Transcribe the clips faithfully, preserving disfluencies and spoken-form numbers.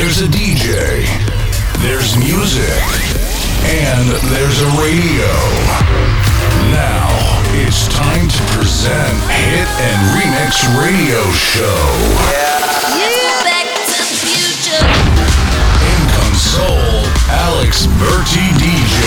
There's a D J, there's music, and there's a radio. Now it's time to present Hit and Remix Radio Show. Yeah. Yeah. Back to the future. In console, Alex Berti D J.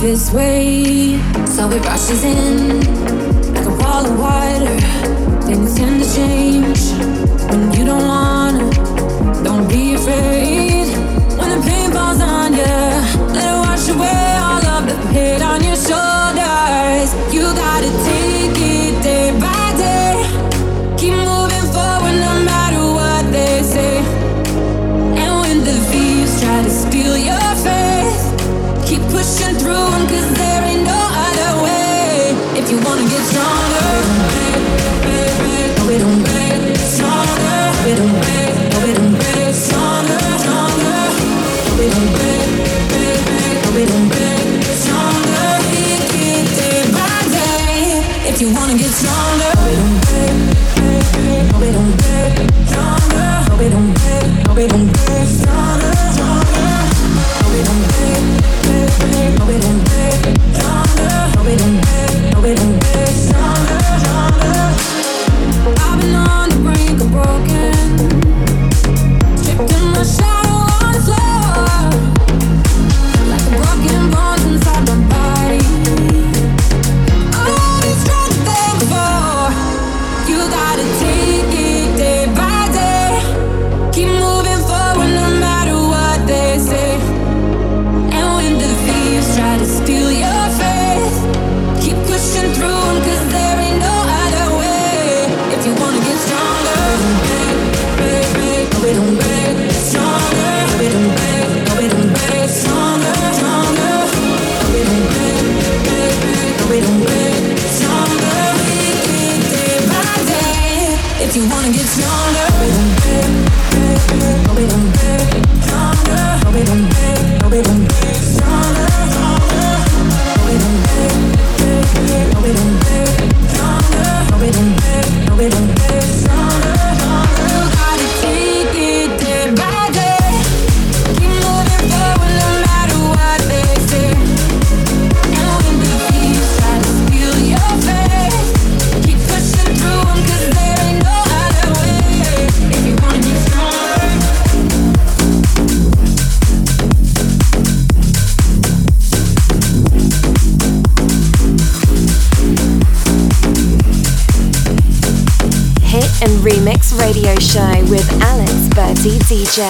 This way, so it rushes in like a wall of water. Things tend to change when you don't wanna. Don't be afraid when the pain falls on you. Let it wash away all of the pain on your shoulders. You gotta take it day by day. Keep moving forward no matter what they say. And when the thieves try to steal your faith, keep pushing through them, 'cause there ain't no other way. If you wanna get stronger, no, we don't get stronger. We don't get, no, we don't get stronger, stronger. We don't get, no, we don't get stronger. It gets day by day. If you wanna get stronger, we don't get, no, we don't get stronger. No, we don't get, no, we don't get stronger, stronger. No, we don't get. No, we don't get stronger. No, we don't get, no, we don't get stronger, stronger. I've been on the brink of broken, stripped in my shadow on the floor, like a broken bones inside my body. All these things to think for, you gotta take it day by day. Keep moving forward no matter what they say. Try to steal your faith, keep pushing through 'cause there ain't no other way. If you wanna get stronger, no, we don't get stronger. No, we don't get, no, we don't get stronger, stronger. No, we don't get, no, we don't get stronger. It gets day by day. If you wanna get stronger, no, we don't get, no, we don't get stronger. No, we don't get, no, we don't get stronger. We don't get stronger. No, we don't get, no, we don't get stronger, stronger. You gotta take it day by day. Keep moving forward no matter what they say. And when the thieves try to steal your faith, keep pushing through 'cause there ain't no other way. If you wanna get and Remix Radio Show with Alex Berti D J.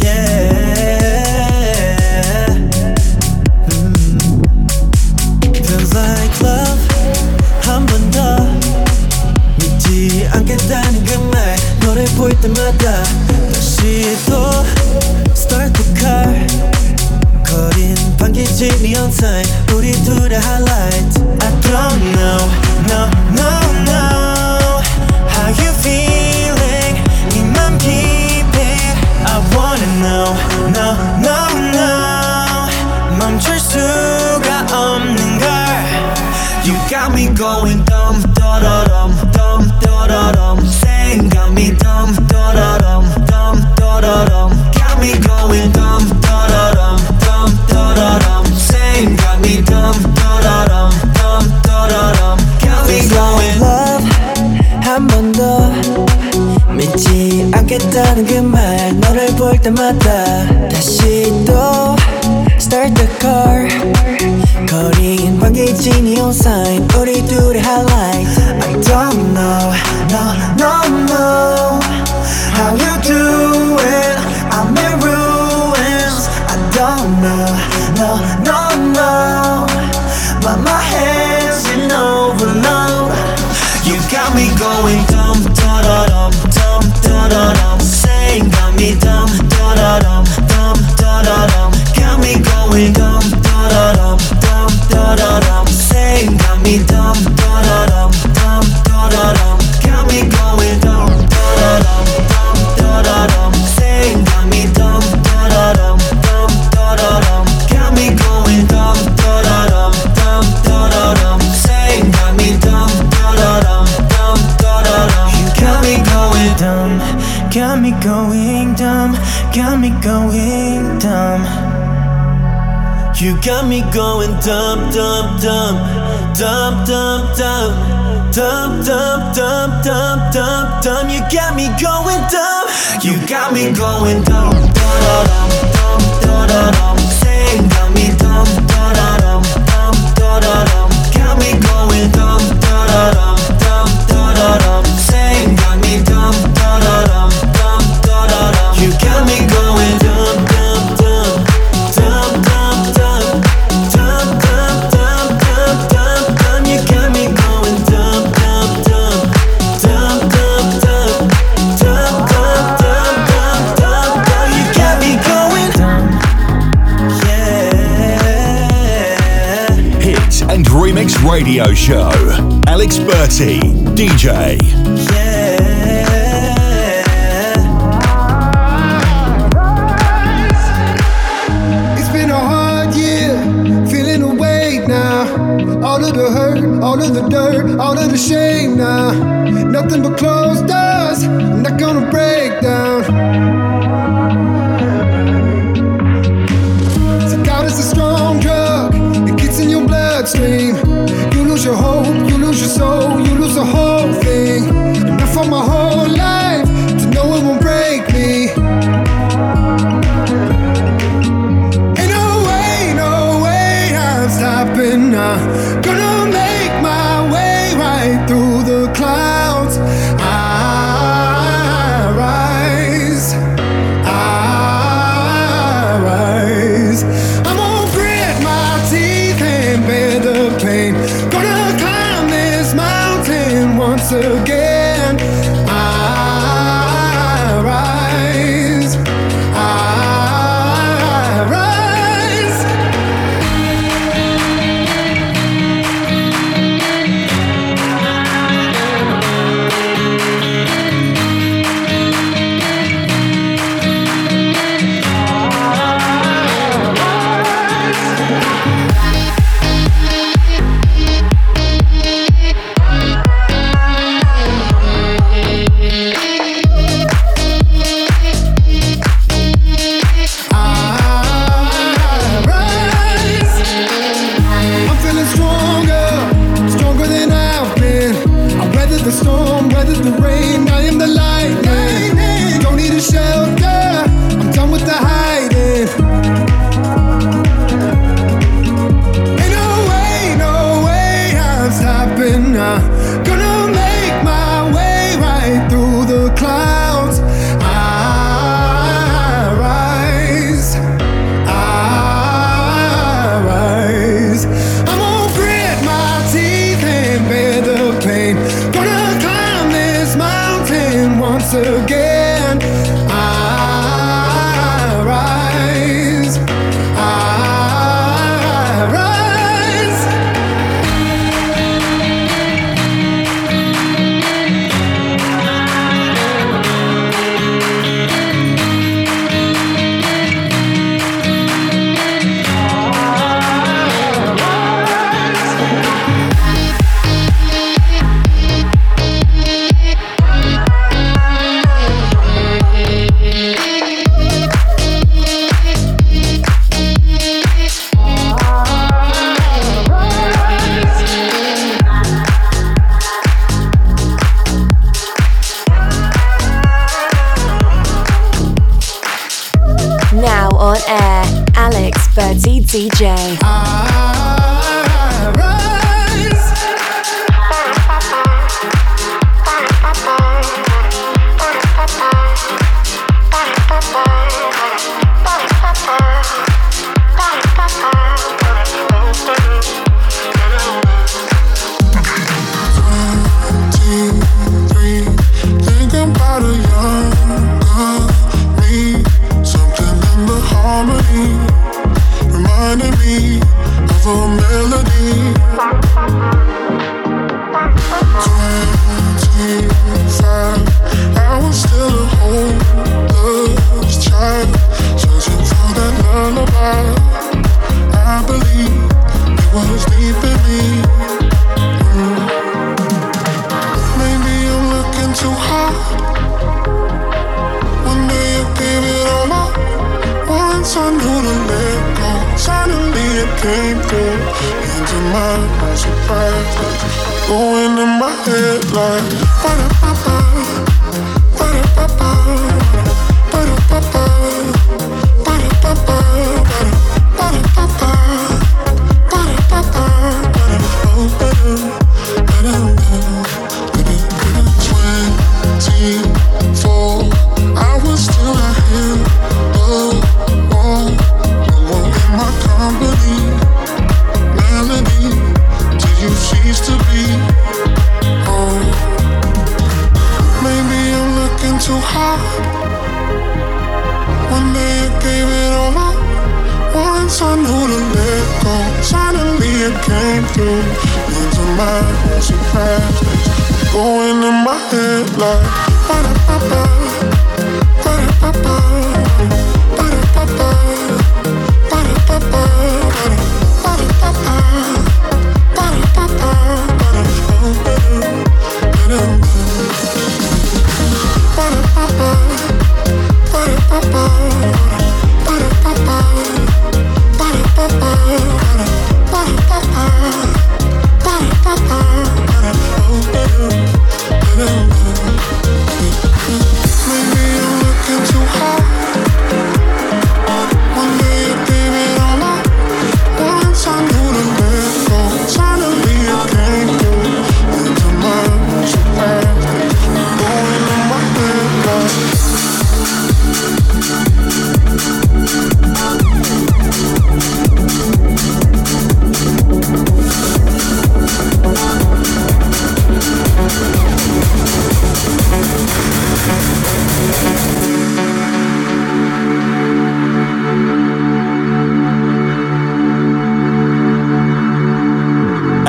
Yeah, mm. Feels like love 한 번 더 믿지 않겠다는 그 말. 너를 볼 때마다 다시 또 start the car. 거린 반기지니 on time. 우리 둘의 highlight. I don't know, no, no, no. How you feeling? 네 맘 keep it. I wanna know. No, no, no. 멈출 수가 없는 걸. You got me going dumb, da-da-dum, dumb, da-da-dum. 생각이 dumb, da-da-dum, dumb, da-da-dum. Got me going dumb, da-da-dum, dumb, da-da-dum. 생각이 dumb, da-da-dum, dumb, da-da-dum. Got me going. 한 번 더 믿지 않겠다는 그 말. 너를 볼 때마다 다시 또 start the car. 거린 광기진이 on sign. 우리 둘의 highlight. I don't know, no, no, no. How you doing? I'm in ruins. I don't know, no, no, no. but my hands in overload. You got me going dumb, da da dum, dumb, da da dum. Saying got me dumb, da da dum, dumb, da da dum. Got me going dumb, da da dum, dumb, da da dum. Saying got me dumb, da da dum, dumb, da da dum. Got me going dumb, da da dum, dumb, da da dum. Saying got me dumb, da da dum, dumb, da da dum. Got me going dumb, da da dum, dumb, da da dum. Saying got me dumb, da da dum, dumb, da da dum. You got me going dumb, got me going dumb, got me going dumb. You got me going dumb, dumb, dumb, dumb, dumb, dumb, dumb, dumb, dumb, dumb, dumb, dumb. You got me going dumb. You got me going dumb, da da dum, da da dum. Saying got me dumb, da da dum, dumb, da da dum. Got me going dumb, da da dum, dumb, da da dum. Saying got me dumb, da da dum, dumb, da da dum. You got me going dumb, dumb, dumb. Remix Radio Show, Alex Berti, D J. Yeah. It's been a hard year, feeling the weight now. All of the hurt, all of the dirt, all of the shame now. Nothing but closed doors, I'm not gonna break down. So God is a strong drug. In your bloodstream, you lose your hope, you lose your soul, you lose the whole thing. And I fought my whole life to know it won't break me. Ain't no way, no way I'm stopping now. Gonna make my way right through the clouds. I rise, I rise. Again, I rise, I rise. D J. beautiful melody. Twenty-five, I was still a hopeless child, searching for that lullaby. I believe it was deep in me. Mm. Maybe I'm looking too hard. One day I gave it all up. Once I knew to let go. Suddenly it came through into my own surprise, going in my head like ba-da-ba-ba, ba-da-ba-ba, ba-da-ba-ba, ba-da-ba-ba, ba-da-ba-ba, ba-da-ba-ba. Twenty-four, I was still a hero. My company, melody, till you cease to be. Oh, maybe I'm looking too hard. One day I gave it all up. Once I knew to let go. Suddenly it came through into my surprise. Going in my head like ba-da-ba-ba, ba-da-ba-ba, ba-da-ba-ba.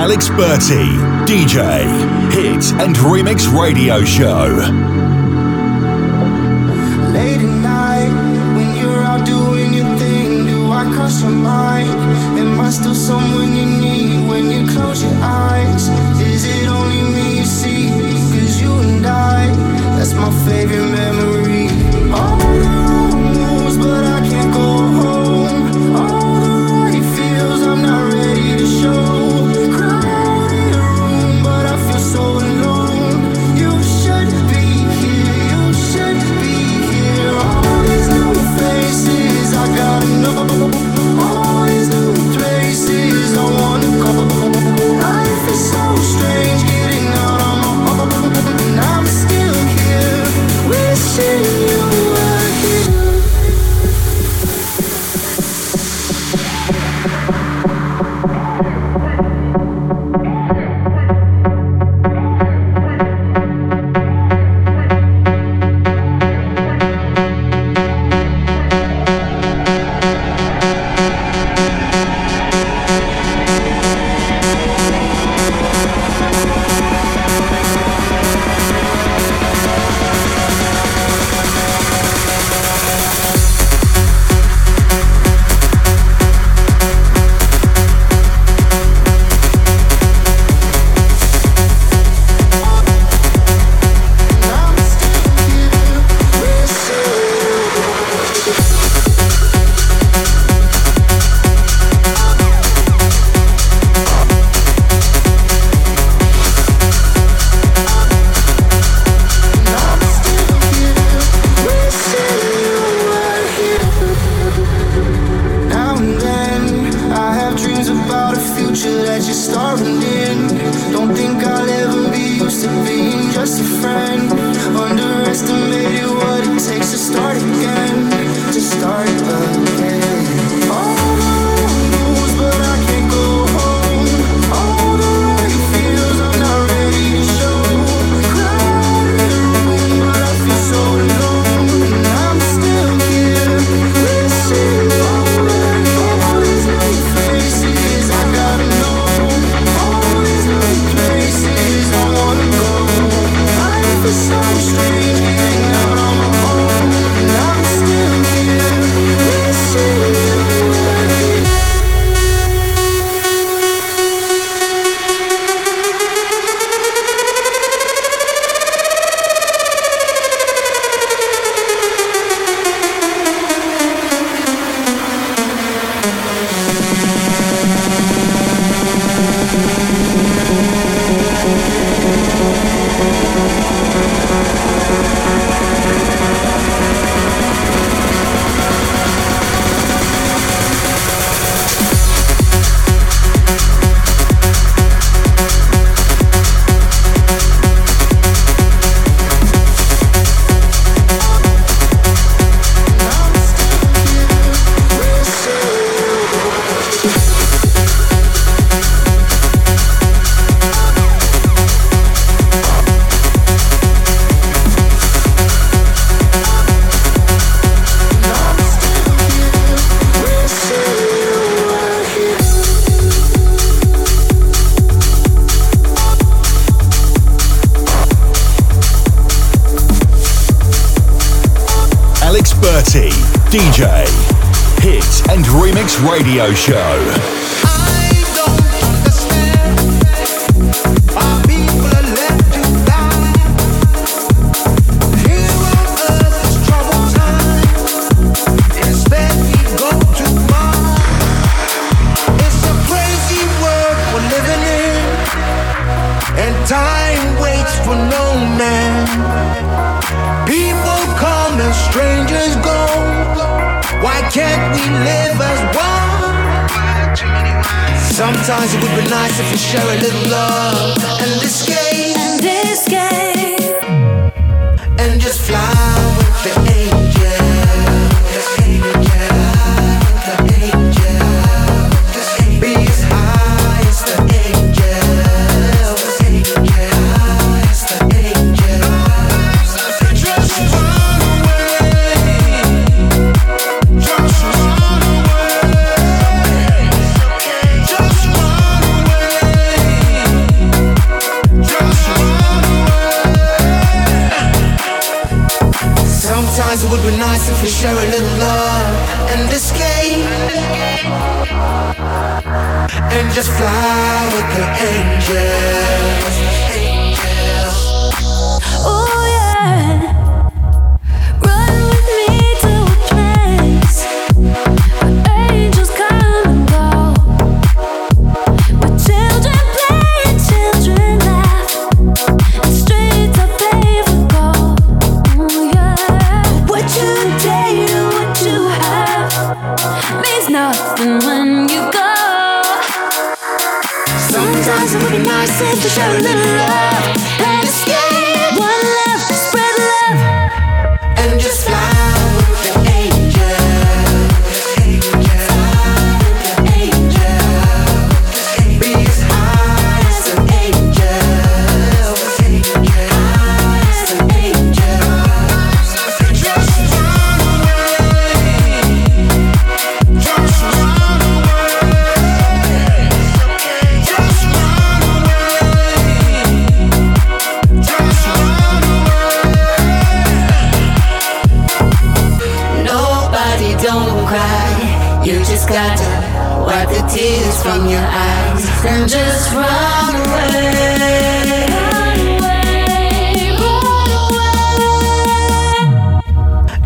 Alex Berti, D J, Hit and Remix Radio Show. Late at night, when you're out doing your thing, do I cross your mind? Am I still someone you need when you close your eyes? Is it only me you see? Cause you and I, that's my favorite memory. All the wrong moves, but I can't go home. All the right feels, I'm not ready to show. D J, Hit and Remix Radio Show. Sometimes it would be nice if we share a little love and escape, and escape, and just fly with the angel, the angel, the angel, the angel, be as high as the angel, the angel, the angel. Just run away, just run away. Sometimes it would be nice if we share a little love and escape, and just fly with the angels. Oh yeah, run with me to a place where angels come and go, where children play and children laugh, and streets are paved with gold. Oh yeah. What you did and what you have means nothing when you go. Sometimes it would be nice if you share a little love and escape. One love, spread love, and just fly with the angel, the angel, the angel, be as high as an angel, the angel, the angel. Just run away, just run away, just run away, just run away. Nobody don't cry, you just gotta wipe the tears from your eyes and just run away.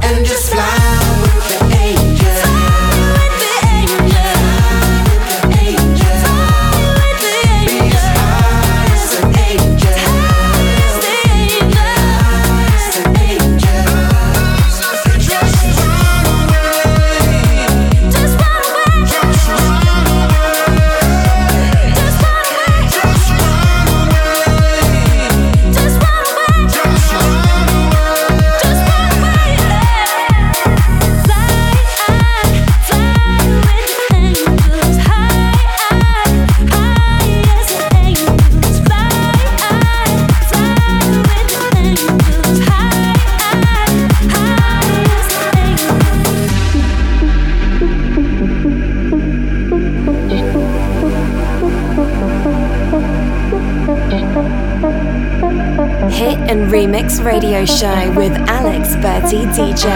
And just fly with the angel, with the angel, be as high as an angel, high as an angel. Just run away, just run away, just run away, just run away. Hit and Remix Radio Show with Alex Berti D J.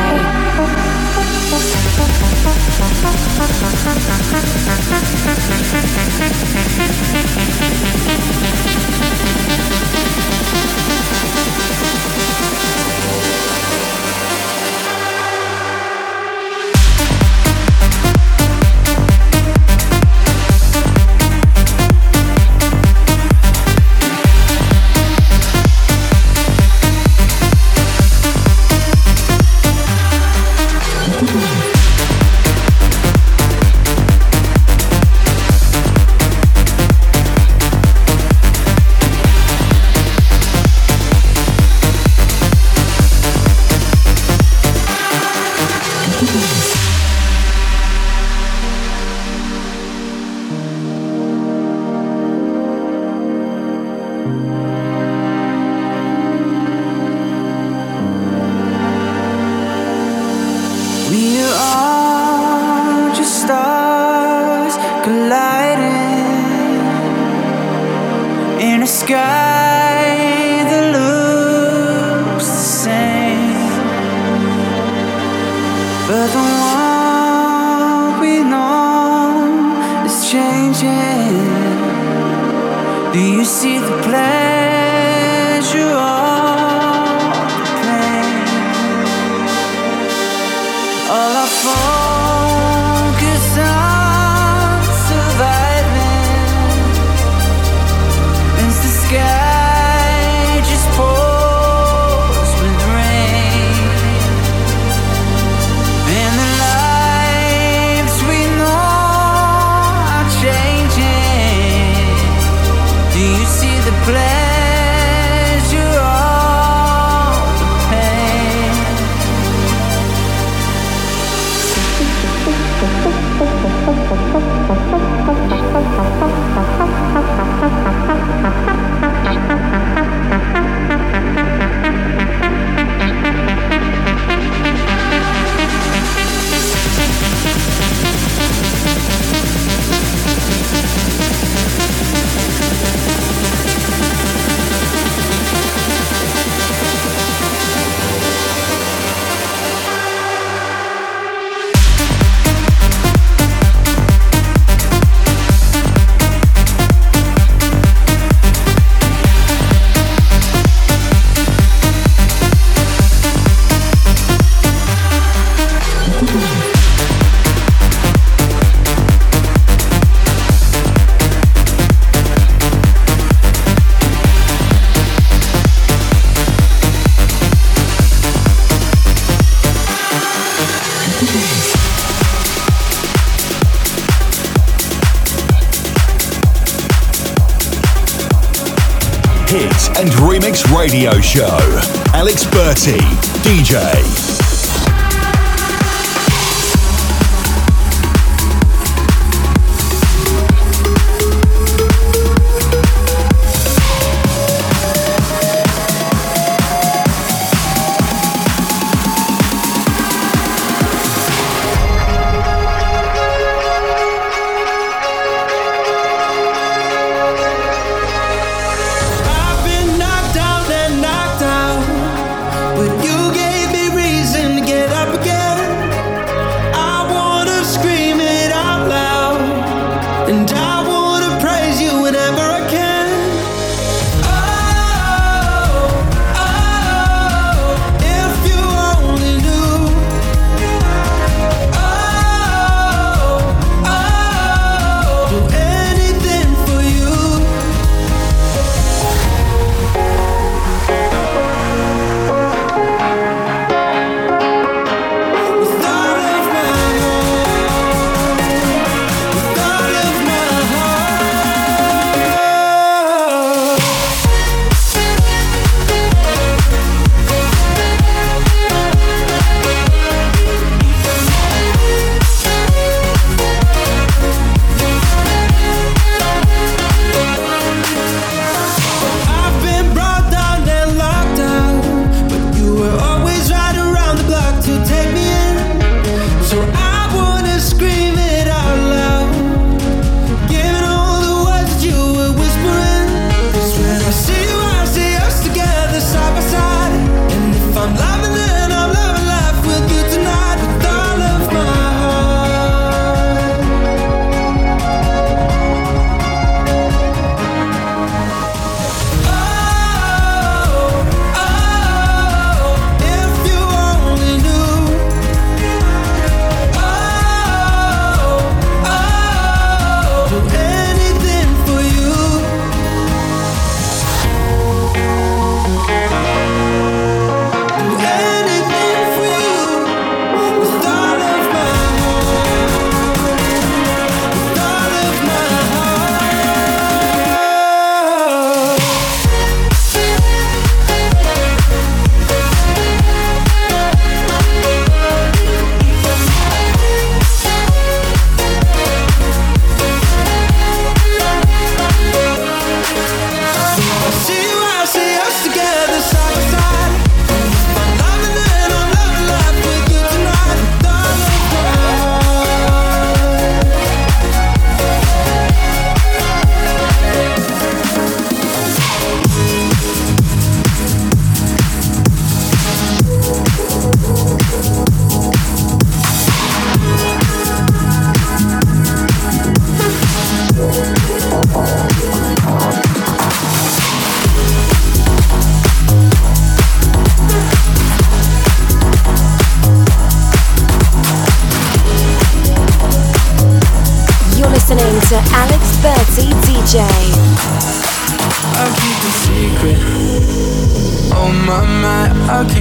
But the one end? Do you see the pleasure or the pain? All I focus on surviving is the sky. Hit and Remix Radio Show. Alex Berti, D J. But you gave me reason.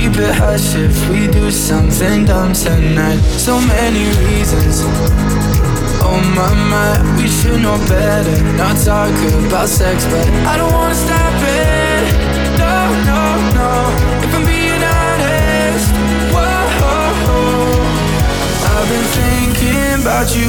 keep it hush if we do something dumb tonight. So many reasons, oh my, my, we should know better. Not talk about sex, but I don't wanna stop it. No, no, no, if I'm being honest, whoa. I've been thinking about you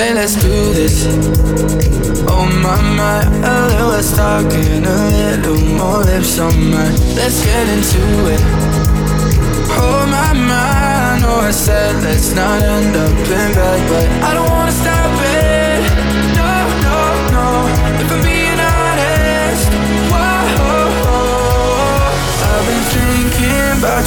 Say let's do this, oh my, my, a little less talking, a little more lips on mine. Let's get into it, oh my, my, I know I said let's not end up in bed, but I don't wanna stop it, no, no, no, if I'm being honest, whoa. I've been thinking about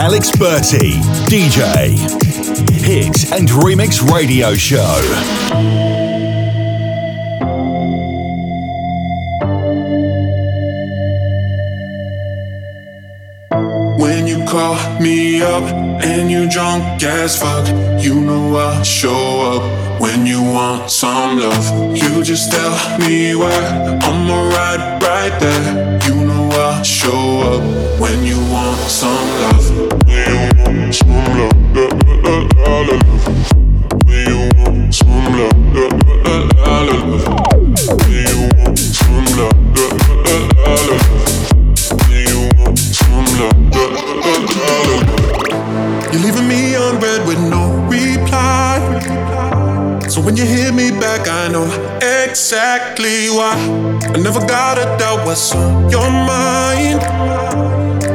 Alex Berti, D J, Hit and Remix Radio Show. Call me up and you drunk as fuck. You know I show up when you want some love. You just tell me where, I'ma ride right there. You know I show up when you want some love. When you want some love, I love. When you want some love, I love. When you want some love, I love. You're leaving me on red with no reply. So when you hit me back, I know exactly why. I never gotta doubt what's on your mind.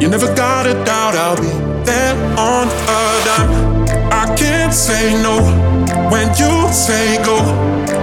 You never gotta doubt I'll be there on a dime. I can't say no when you say go.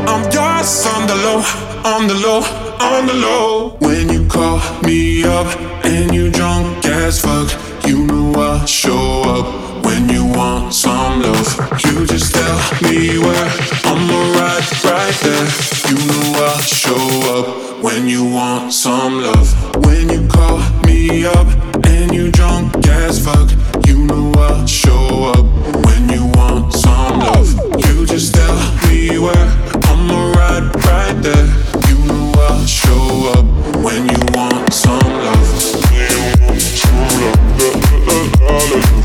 I'm just on the low, on the low, on the low. When you call me up and you drunk as fuck, you know I show up when you want some love. You just tell me where, I'ma ride right there. You know I show up when you want some love. When you call me up and you drunk as fuck, you know I show up when you want some love. You just tell me where, I'ma ride right there. You know I show up when you want some love. When you want some love,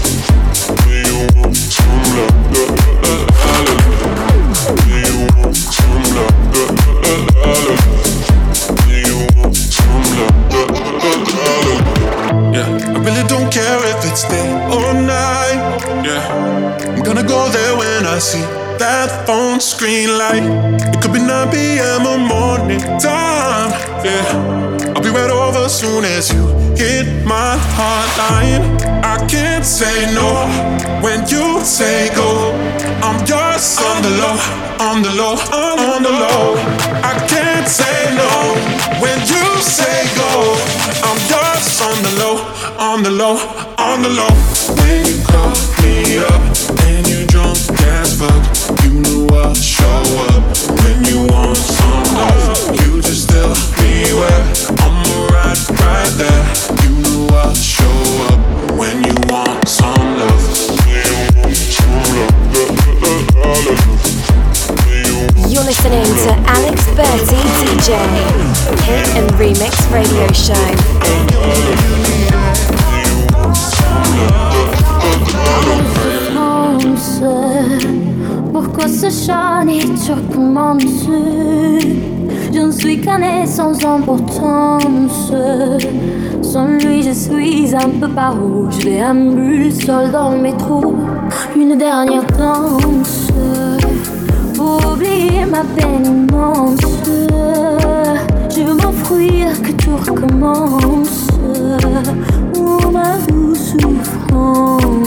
all night. Yeah, I'm gonna go there when I see that phone screen light. It could be nine p.m. or morning time. Yeah, I'll be right over soon as you hit my hotline. I can't say no when you say go. I'm just on the low, on the low, on the low. I can't say no when you say go. I'm just on the low, on the low, on the low. When you call me up and you drunk as fuck, you know I'll show up when you want some love. You just tell me where, I'ma ride right there. You know I'll show up when you want some love. You're listening to Alex Berti, D J, Hit and Remix Radio Show. Pourquoi ce chat n'est sur commande? Je ne suis qu'un être sans importance. Sans lui, je suis un peu paro. Je déambule seul dans le métro. Une dernière danse pour oublier ma peine immense. Je veux m'enfuir que tout recommence. Oh ma douce souffrance.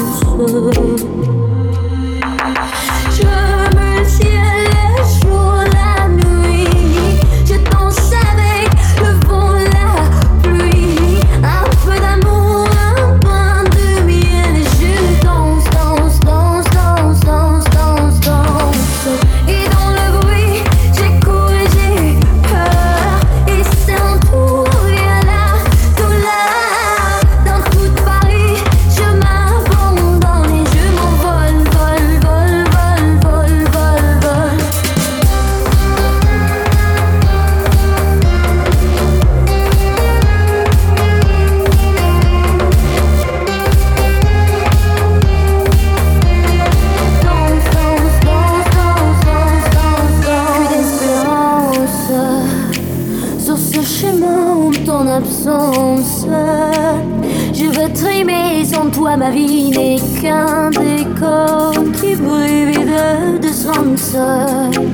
Ma vie n'est qu'un décor qui brille vide de son sol.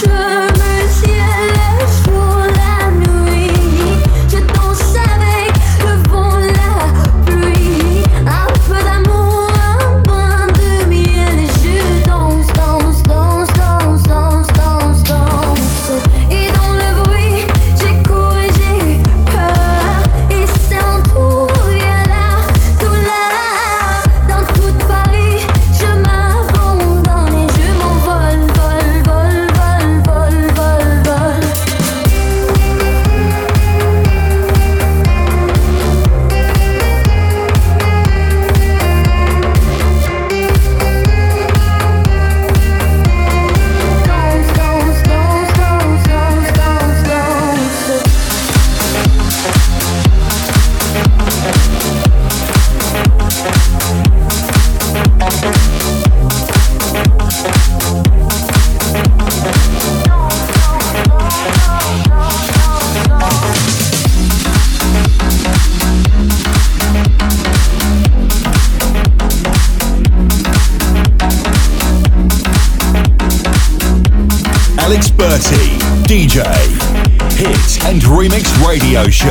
Je me ciel le jour, la nuit, je danse avec le vent, la pluie, un peu d'amour, un brin de miel et je danse, danse, danse, danse, danse, danse, danse. Et dans le bruit, j'ai couru, j'ai peur et c'est un tour. D J, Hit and Remix Radio Show.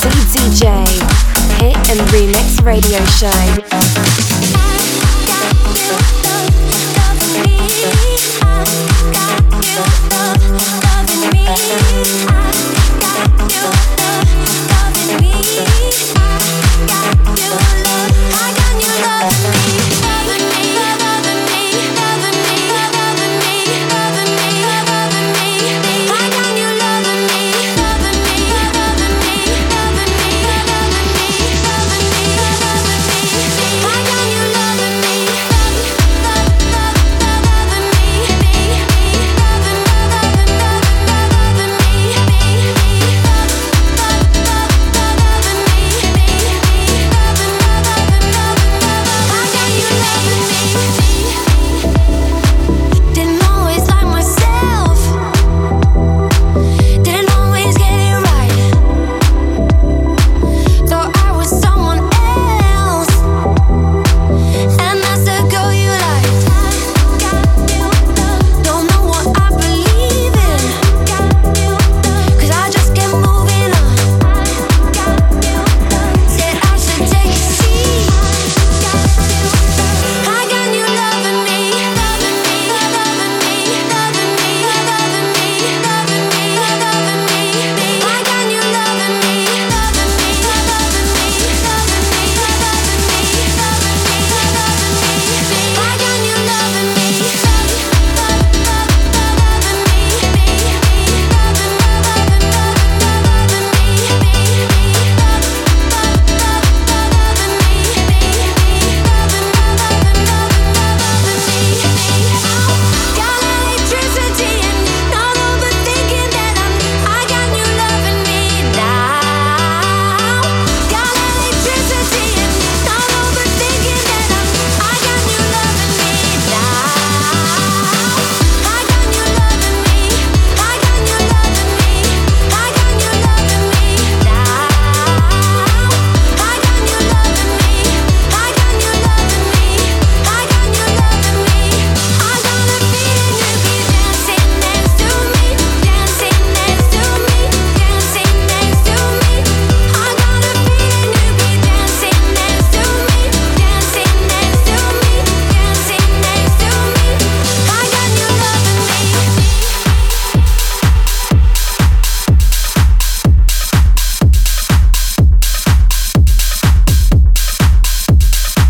D J, Hit and Remix Radio Show.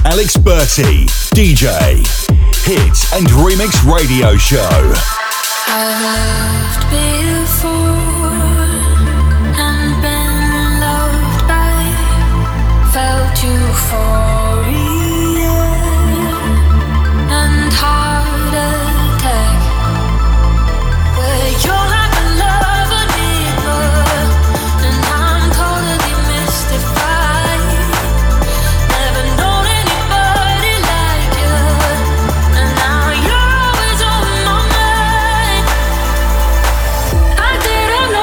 Alex Berti, D J, Hit and Remix Radio Show. I loved before and been loved by, felt euphoria and heart attack. Were you're like a love of people, and I'm totally mystified. I didn't know.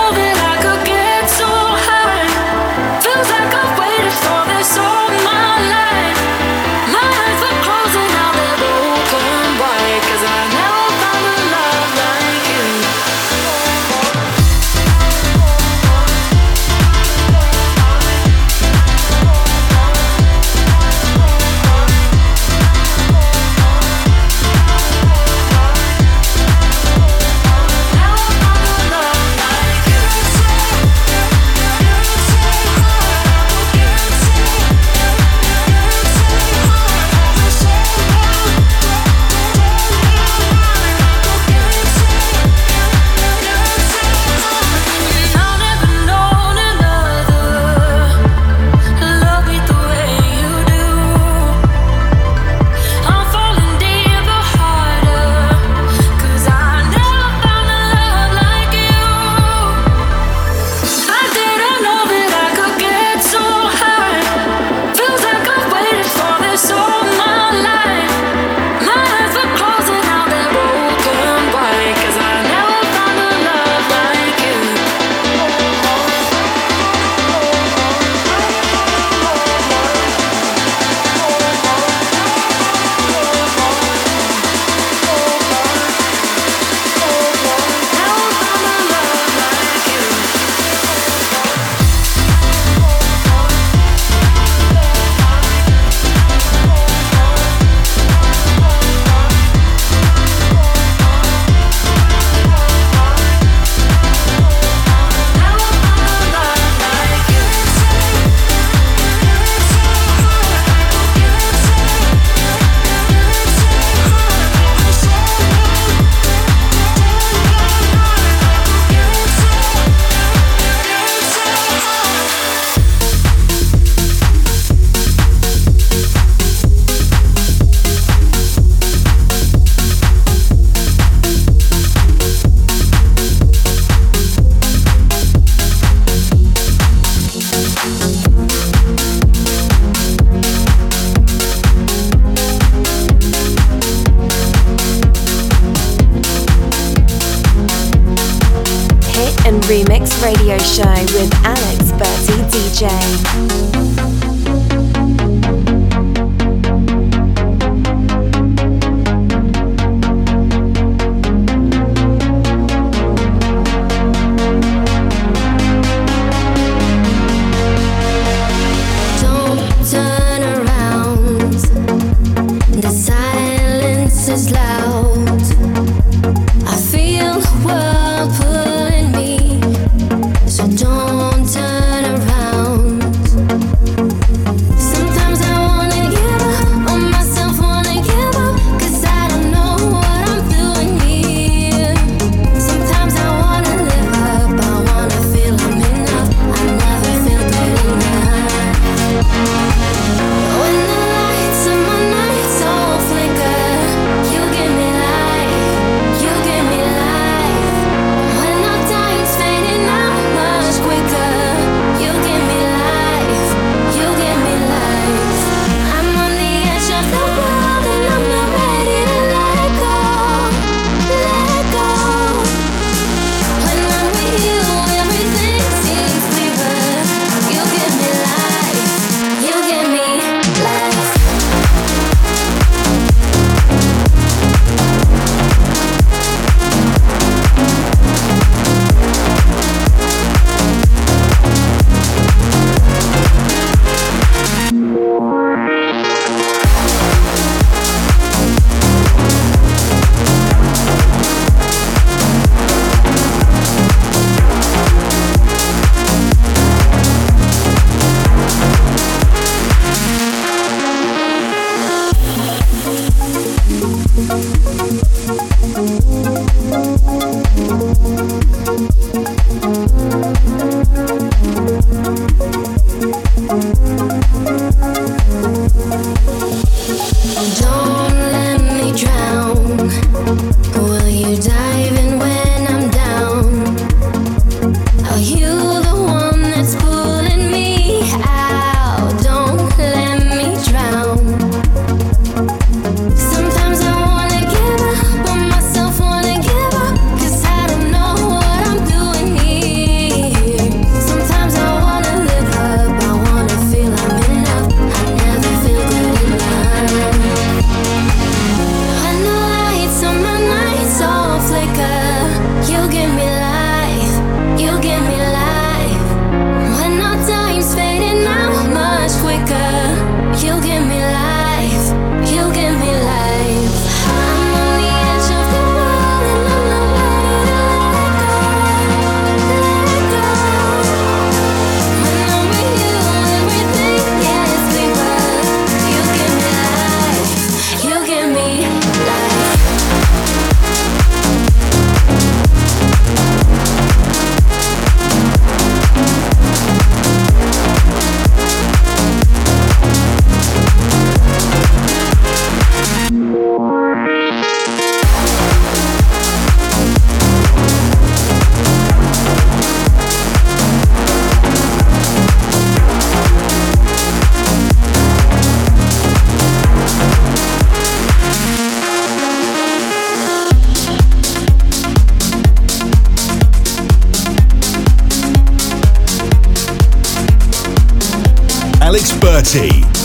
and Remix Radio Show with Alex Berti D J.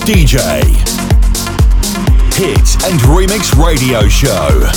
D J Hit and Remix Radio Show.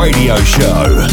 Radio Show.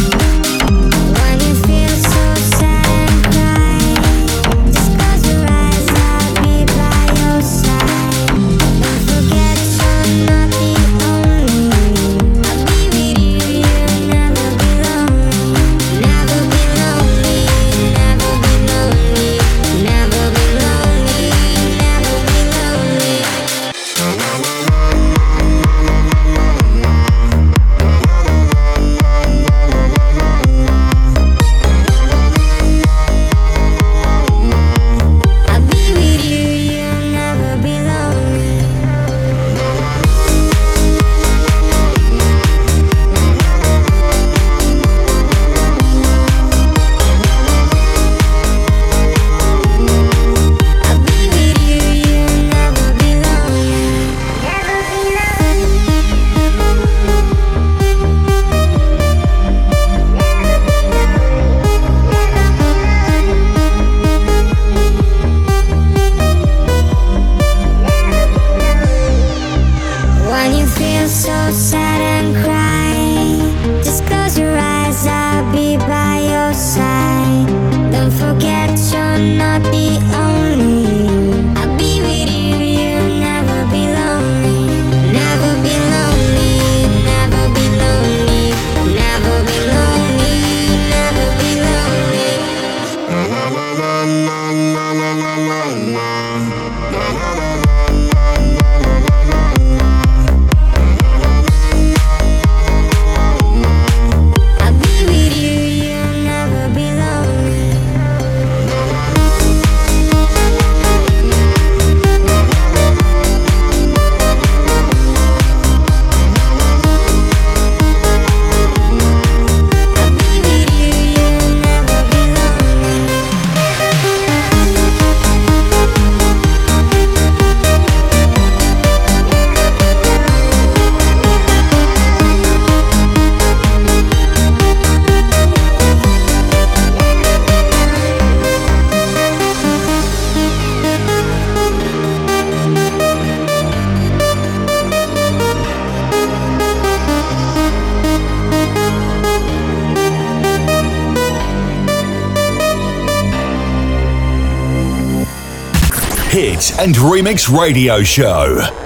Hit and Remix Radio Show.